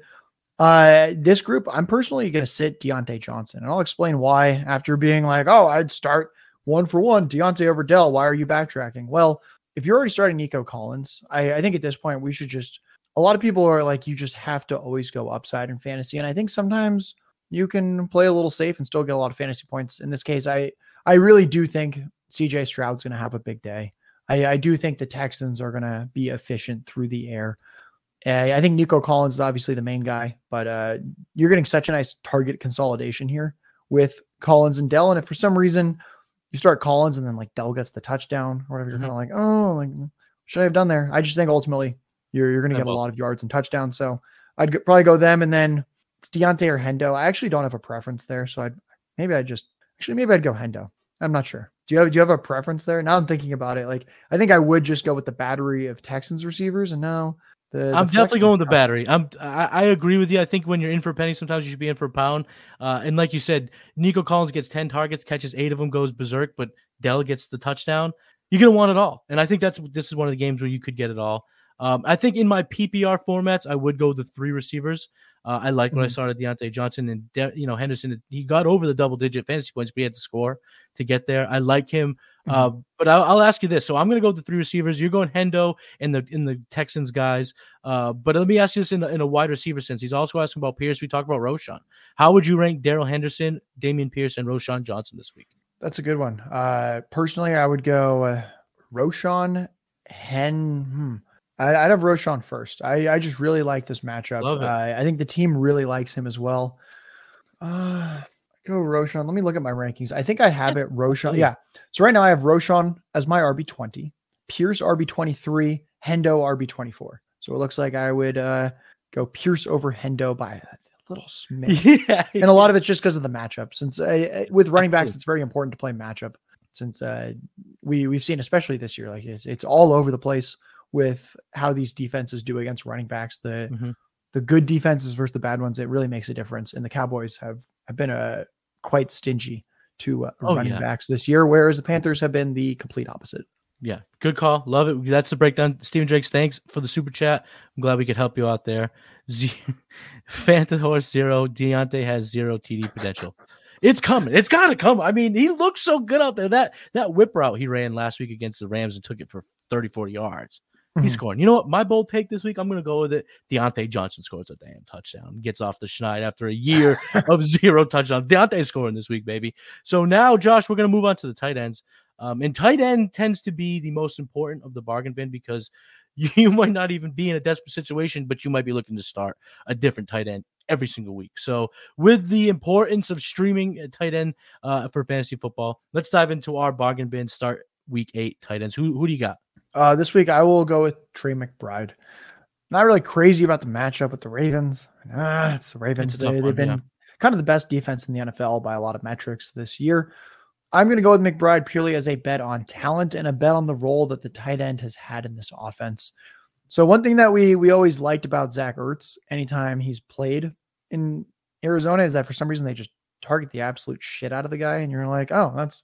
Uh, this group, I'm personally going to sit Diontae Johnson, and I'll explain why after being like, oh, I'd start one for one, Diontae over Dell. Why are you backtracking? Well, if you're already starting Nico Collins, I, I think at this point we should just, a lot of people are like, you just have to always go upside in fantasy. And I think sometimes you can play a little safe and still get a lot of fantasy points. In this case, I, I really do think C J Stroud's going to have a big day. I, I do think the Texans are going to be efficient through the air. I think Nico Collins is obviously the main guy, but uh, you're getting such a nice target consolidation here with Collins and Dell. And if for some reason you start Collins and then like Dell gets the touchdown or whatever, you're mm-hmm. kind of like, oh, like, what should I have done there? I just think ultimately you're you're going to get a lot of yards and touchdowns. So I'd go, probably go them. And then it's Diontae or Hendo. I actually don't have a preference there. So I'd maybe I just actually maybe I'd go Hendo. I'm not sure. Do you have, do you have a preference there? Now I'm thinking about it. Like, I think I would just go with the battery of Texans receivers. And now the, the I'm definitely going with the battery. I'm, I, I agree with you. I think when you're in for a penny, sometimes you should be in for a pound. Uh, and like you said, Nico Collins gets ten targets, catches eight of them, goes berserk, but Dell gets the touchdown. You're going to want it all. And I think that's, this is one of the games where you could get it all. Um, I think in my P P R formats, I would go the three receivers. Uh, I like when mm-hmm. I started Diontae Johnson and De- you know Henderson. He got over the double-digit fantasy points, but he had to score to get there. I like him, mm-hmm. uh, but I'll, I'll ask you this. So I'm going to go with the three receivers. You're going Hendo and the in the Texans guys. Uh, but let me ask you this in a, in a wide receiver sense. He's also asking about Pierce. We talked about Roshon. How would you rank Darrell Henderson, Dameon Pierce, and Roshon Johnson this week? That's a good one. Uh, personally, I would go uh, Roshon, Hen. Hmm. I'd have Roshon first. I, I just really like this matchup. Uh, I think the team really likes him as well. Uh, go Roshon. Let me look at my rankings. I think I have it Roshon. Yeah. So right now I have Roshon as my R B twenty, Pierce R B twenty-three, Hendo R B twenty-four. So it looks like I would uh, go Pierce over Hendo by a little smidge. Yeah. And a lot of it's just because of the matchup. Since uh, with running backs, it's very important to play matchup. Since uh, we we've seen, especially this year, like it's, it's all over the place with how these defenses do against running backs, the mm-hmm. the good defenses versus the bad ones, it really makes a difference. And the Cowboys have, have been a quite stingy to uh, oh, running yeah. backs this year, whereas the Panthers have been the complete opposite. Yeah, good call. Love it. That's the breakdown. Stephen Drakes, thanks for the super chat. I'm glad we could help you out there. Z- Phantom Horse zero. Diontae has zero T D potential. It's coming. It's got to come. I mean, he looks so good out there. That that whip route he ran last week against the Rams and took it for thirty, forty yards. He's scoring. You know what? My bold take this week, I'm going to go with it. Diontae Johnson scores a damn touchdown. Gets off the schneid after a year of zero touchdowns. Diontae's scoring this week, baby. So now, Josh, we're going to move on to the tight ends. Um, and tight end tends to be the most important of the bargain bin because you, you might not even be in a desperate situation, but you might be looking to start a different tight end every single week. So with the importance of streaming a tight end uh, for fantasy football, let's dive into our bargain bin. Start week eight tight ends. Who, who do you got? Uh, this week, I will go with Trey McBride. Not really crazy about the matchup with the Ravens. Ah, it's the Ravens. It's they, they've one, been yeah. kind of the best defense in the N F L by a lot of metrics this year. I'm going to go with McBride purely as a bet on talent and a bet on the role that the tight end has had in this offense. So one thing that we we always liked about Zach Ertz anytime he's played in Arizona is that for some reason they just target the absolute shit out of the guy, and you're like, oh, that's...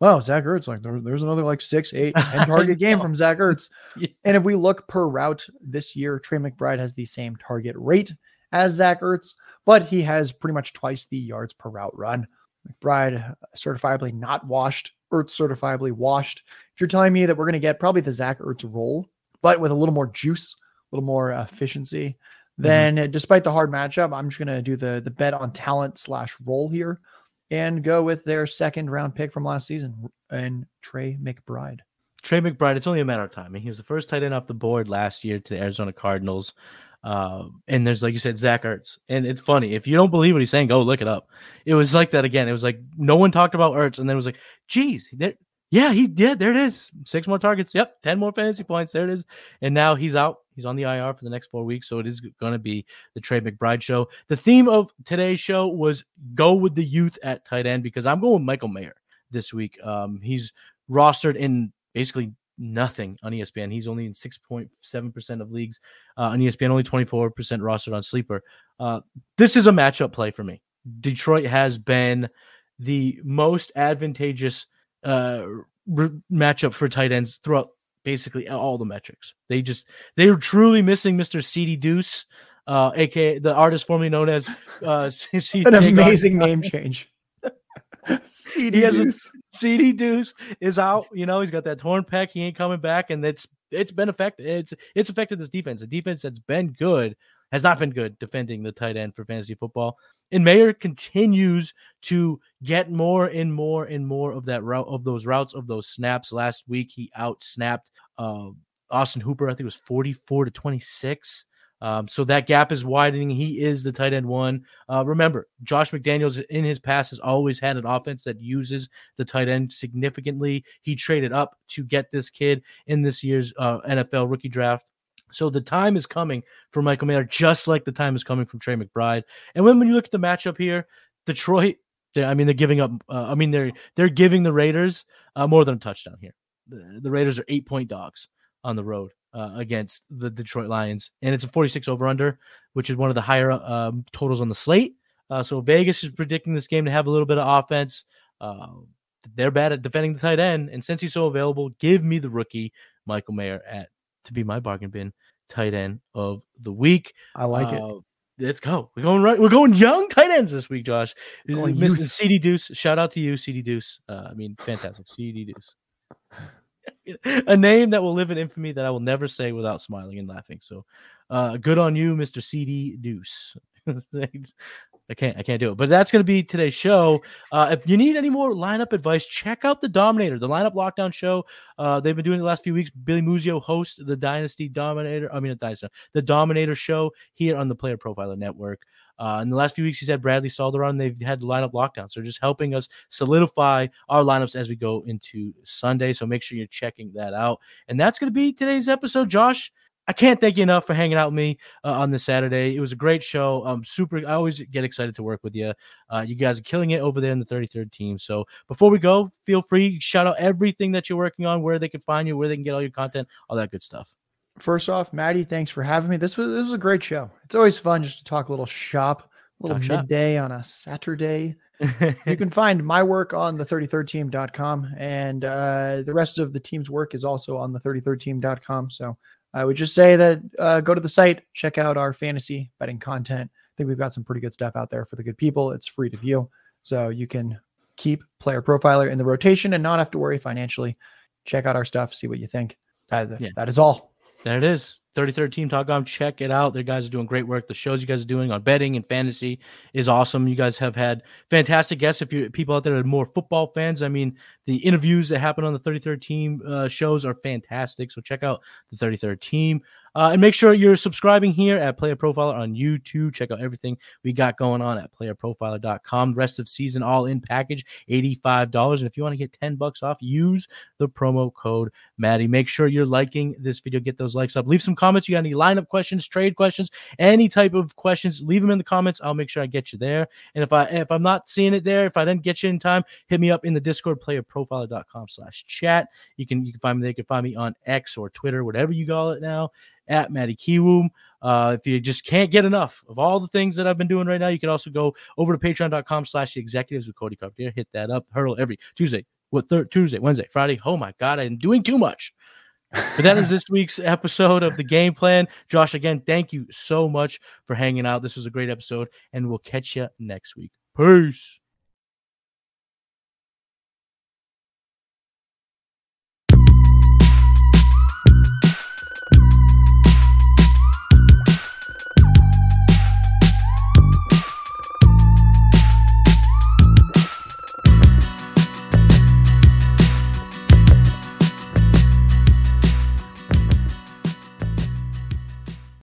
wow, Zach Ertz, like there, there's another like six, eight, ten target game from Zach Ertz. Yeah. And if we look per route this year, Trey McBride has the same target rate as Zach Ertz, but he has pretty much twice the yards per route run. McBride certifiably not washed, Ertz certifiably washed. If you're telling me that we're going to get probably the Zach Ertz role, but with a little more juice, a little more efficiency, mm-hmm. then despite the hard matchup, I'm just going to do the, the bet on talent slash role here and go with their second round pick from last season and Trey McBride. Trey McBride, it's only a matter of time. I mean, he was the first tight end off the board last year to the Arizona Cardinals. Uh, and there's, like you said, Zach Ertz. And it's funny. If you don't believe what he's saying, go look it up. It was like that again. It was like no one talked about Ertz. And then it was like, geez, there, yeah, he did. Yeah, there it is. Six more targets. Yep. ten more fantasy points. There it is. And now he's out. He's on the I R for the next four weeks, so it is going to be the Trey McBride show. The theme of today's show was go with the youth at tight end because I'm going with Michael Mayer this week. Um, he's rostered in basically nothing on E S P N. He's only in six point seven percent of leagues uh, on E S P N, only twenty-four percent rostered on Sleeper. Uh, this is a matchup play for me. Detroit has been the most advantageous uh, re- matchup for tight ends throughout basically all the metrics. They just, they were truly missing Mister C D Deuce uh, aka the artist formerly known as uh, C D An amazing name change. C D Deuce. C D Deuce is out. You know, he's got that torn pec. He ain't coming back, and it's it's been affected. It's it's affected this defense. A defense that's been good has not been good defending the tight end for fantasy football. And Mayer continues to get more and more and more of that route of those routes of those snaps. Last week he out snapped uh, Austin Hooper. I think it was forty-four to twenty-six. Um, so that gap is widening. He is the tight end one. Uh, remember, Josh McDaniels in his past has always had an offense that uses the tight end significantly. He traded up to get this kid in this year's uh, N F L rookie draft. So the time is coming for Michael Mayer, just like the time is coming from Trey McBride. And when, when you look at the matchup here, Detroit, I mean, they're giving up. Uh, I mean, they're they're giving the Raiders uh, more than a touchdown here. The, the Raiders are eight point dogs on the road uh, against the Detroit Lions, and it's a forty-six over/under, which is one of the higher uh, totals on the slate. Uh, so Vegas is predicting this game to have a little bit of offense. Uh, they're bad at defending the tight end, and since he's so available, give me the rookie Michael Mayer at to be my bargain bin tight end of the week. I like uh, it. Let's go. We're going right. We're going young tight ends this week, Josh. C D Deuce. Shout out to you, C D Deuce. Uh, I mean, fantastic. C D Deuce. A name that will live in infamy that I will never say without smiling and laughing. So uh, good on you, Mister C D Deuce. I can't I can't do it. But that's going to be today's show. Uh, if you need any more lineup advice, check out The Dominator, the lineup lockdown show. Uh, they've been doing it the last few weeks. Billy Muzio hosts the Dynasty Dominator. I mean, the Dominator show here on the Player Profiler Network. Uh, in the last few weeks, he's had Bradley Stalder on. They've had lineup lockdown. So just helping us solidify our lineups as we go into Sunday. So make sure you're checking that out. And that's going to be today's episode, Josh. I can't thank you enough for hanging out with me uh, on this Saturday. It was a great show. I'm super. I always get excited to work with you. Uh, you guys are killing it over there in the thirty-third team. So before we go, feel free, shout out everything that you're working on, where they can find you, where they can get all your content, all that good stuff. First off, Matty, thanks for having me. This was this was a great show. It's always fun just to talk a little shop, a little talk midday shop on a Saturday. You can find my work on the thirty-third team dot com, and uh, the rest of the team's work is also on the thirty-third team dot com. So I would just say that uh, go to the site, check out our fantasy betting content. I think we've got some pretty good stuff out there for the good people. It's free to view, so you can keep Player Profiler in the rotation and not have to worry financially. Check out our stuff, see what you think. That, yeah. that is all. There it is. thirty-third team dot com. Check it out. Their guys are doing great work. The shows you guys are doing on betting and fantasy is awesome. You guys have had fantastic guests. If you people out there are more football fans, I mean, the interviews that happen on the thirty-third team uh, shows are fantastic. So check out the thirty-third team. Uh, and make sure you're subscribing here at Player Profiler on YouTube. Check out everything we got going on at player profiler dot com. Rest of season all-in package, eighty-five dollars. And if you want to get ten bucks off, use the promo code Matty. Make sure you're liking this video. Get those likes up. Leave some comments. You got any lineup questions, trade questions, any type of questions, leave them in the comments. I'll make sure I get you there. And if, I, if I'm not seeing it there, if I didn't get you in time, hit me up in the Discord, player profiler dot com slash chat. You can, you can find me there. You can find me on X or Twitter, whatever you call it now, at Matty Kiwoom. Uh, if you just can't get enough of all the things that I've been doing right now, you can also go over to patreon dot com slash the executives with Cody Carpenter. Hit that up. Hurdle every Tuesday, what third Tuesday, Wednesday, Friday. Oh my God, I'm doing too much. But that is this week's episode of The Game Plan. Josh, again, thank you so much for hanging out. This was a great episode, and we'll catch you next week. Peace.